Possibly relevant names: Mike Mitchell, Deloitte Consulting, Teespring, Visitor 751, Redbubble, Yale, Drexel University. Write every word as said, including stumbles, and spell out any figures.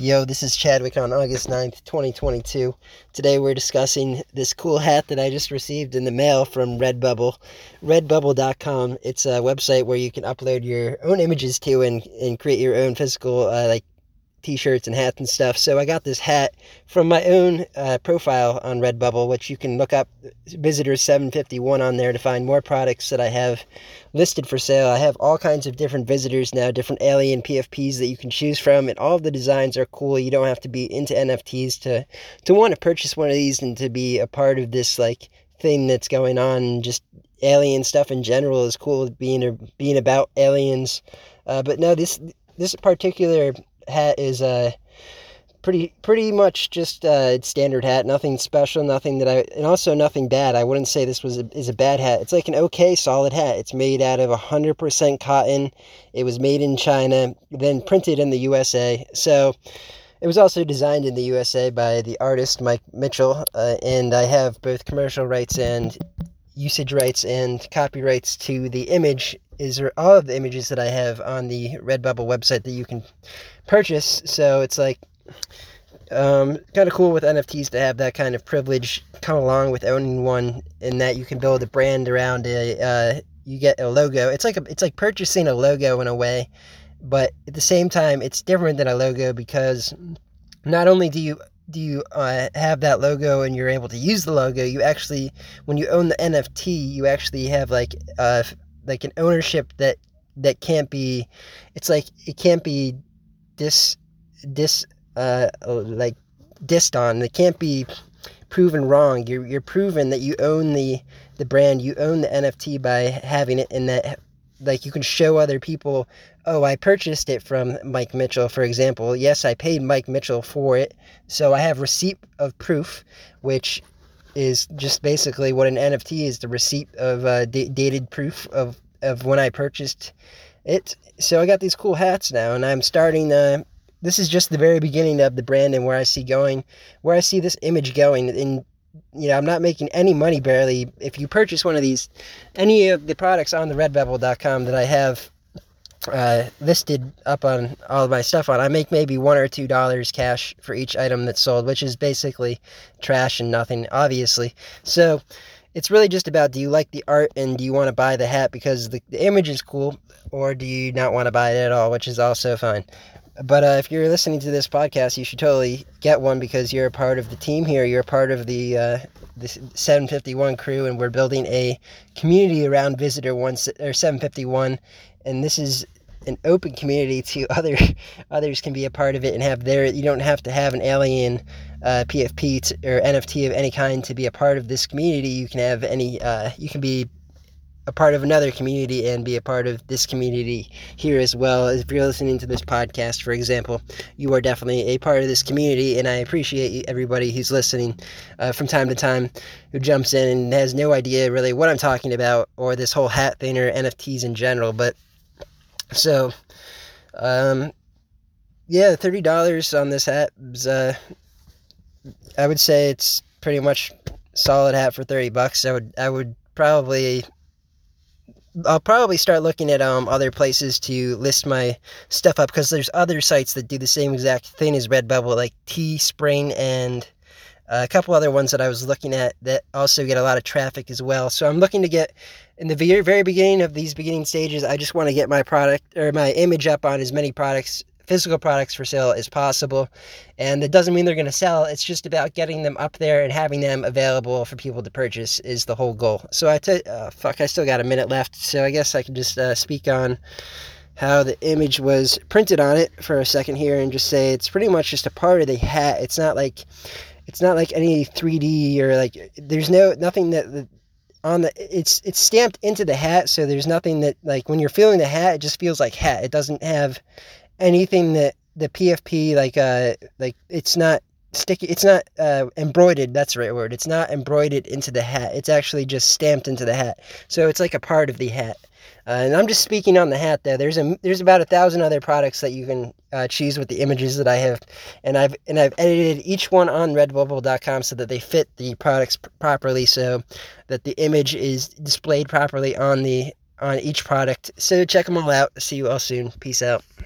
Yo, this is Chadwick on August ninth, twenty twenty-two. Today we're discussing this cool hat that I just received in the mail from Redbubble. Redbubble dot com. It's a website where you can upload your own images to and, and create your own physical uh, like t-shirts and hats and stuff. So I got this hat from my own uh, profile on Redbubble, which you can look up Visitor seven fifty-one on there to find more products that I have listed for sale. I have all kinds of different visitors now, different alien P F Ps that you can choose from, and all of the designs are cool. You don't have to be into N F Ts to to want to purchase one of these and to be a part of this like thing that's going on. Just alien stuff in general is cool, being a, being about aliens. Uh, but no, this this particular hat is uh pretty pretty much just a standard hat, nothing special, nothing that I, and also nothing bad. I wouldn't say this was a, is a bad hat. It's like an okay, solid hat. It's made out of one hundred percent cotton. It was made in China, then printed in the U S A. So it was also designed in the U S A by the artist Mike Mitchell, uh, and I have both commercial rights and usage rights and copyrights to the image. Is all of the images that I have on the Redbubble website that you can purchase. So it's like um, kind of cool with N F Ts to have that kind of privilege come along with owning one, in that you can build a brand around a. Uh, you get a logo. It's like a, it's like purchasing a logo in a way, but at the same time, it's different than a logo because not only do you do you uh, have that logo and you're able to use the logo, you actually, when you own the N F T, you actually have like uh like an ownership that that can't be, it's like it can't be dis dis uh like dissed on. It can't be proven wrong. You're you're proven that you own the the brand, you own the N F T by having it in that. Like, you can show other people, oh, I purchased it from Mike Mitchell, for example. Yes, I paid Mike Mitchell for it, so I have receipt of proof, which is just basically what an N F T is, the receipt of uh, d- dated proof of, of when I purchased it. So I got these cool hats now, and I'm starting, uh, this is just the very beginning of the brand and where I see going, where I see this image going. And, you know, I'm not making any money barely. If you purchase one of these, any of the products on the redbubble dot com that I have uh, listed up on all of my stuff on, I make maybe one or two dollars cash for each item that's sold, which is basically trash and nothing, obviously. So it's really just about, do you like the art and do you want to buy the hat because the, the image is cool, or do you not want to buy it at all, which is also fine. But uh, if you're listening to this podcast, you should totally get one because you're a part of the team here. You're a part of the uh, the seven fifty-one crew, and we're building a community around Visitor one or seven fifty-one. And this is an open community to other others can be a part of it and have their. You don't have to have an alien uh, P F P to, or N F T of any kind to be a part of this community. You can have any. Uh, you can be a part of another community and be a part of this community here as well. If you're listening to this podcast, for example, you are definitely a part of this community, and I appreciate everybody who's listening uh, from time to time, who jumps in and has no idea really what I'm talking about or this whole hat thing or N F Ts in general. But so um yeah, thirty dollars on this hat is, uh I would say it's pretty much solid hat for thirty bucks. I would I would probably I'll probably start looking at um other places to list my stuff up, because there's other sites that do the same exact thing as Redbubble, like Teespring and uh, a couple other ones that I was looking at that also get a lot of traffic as well. So I'm looking to get, in the very, very beginning of these beginning stages, I just want to get my product or my image up on as many products, physical products for sale as possible. And that doesn't mean they're going to sell. It's just about getting them up there and having them available for people to purchase is the whole goal. So I t- oh, fuck, I still got a minute left. So I guess I can just uh, speak on how the image was printed on it for a second here and just say it's pretty much just a part of the hat. It's not like, it's not like any three D or like, there's no, nothing that the, on the, it's, it's stamped into the hat. So there's nothing that, like, when you're feeling the hat, it just feels like hat. It doesn't have anything that the P F P, like, uh, like it's not sticky, it's not uh, embroidered, that's the right word. It's not embroidered into the hat. It's actually just stamped into the hat. So it's like a part of the hat. Uh, and I'm just speaking on the hat there. There's a, there's about a thousand other products that you can uh, choose with the images that I have. And I've and I've edited each one on redbubble dot com so that they fit the products p- properly, so that the image is displayed properly on the on each product. So check them all out. See you all soon. Peace out.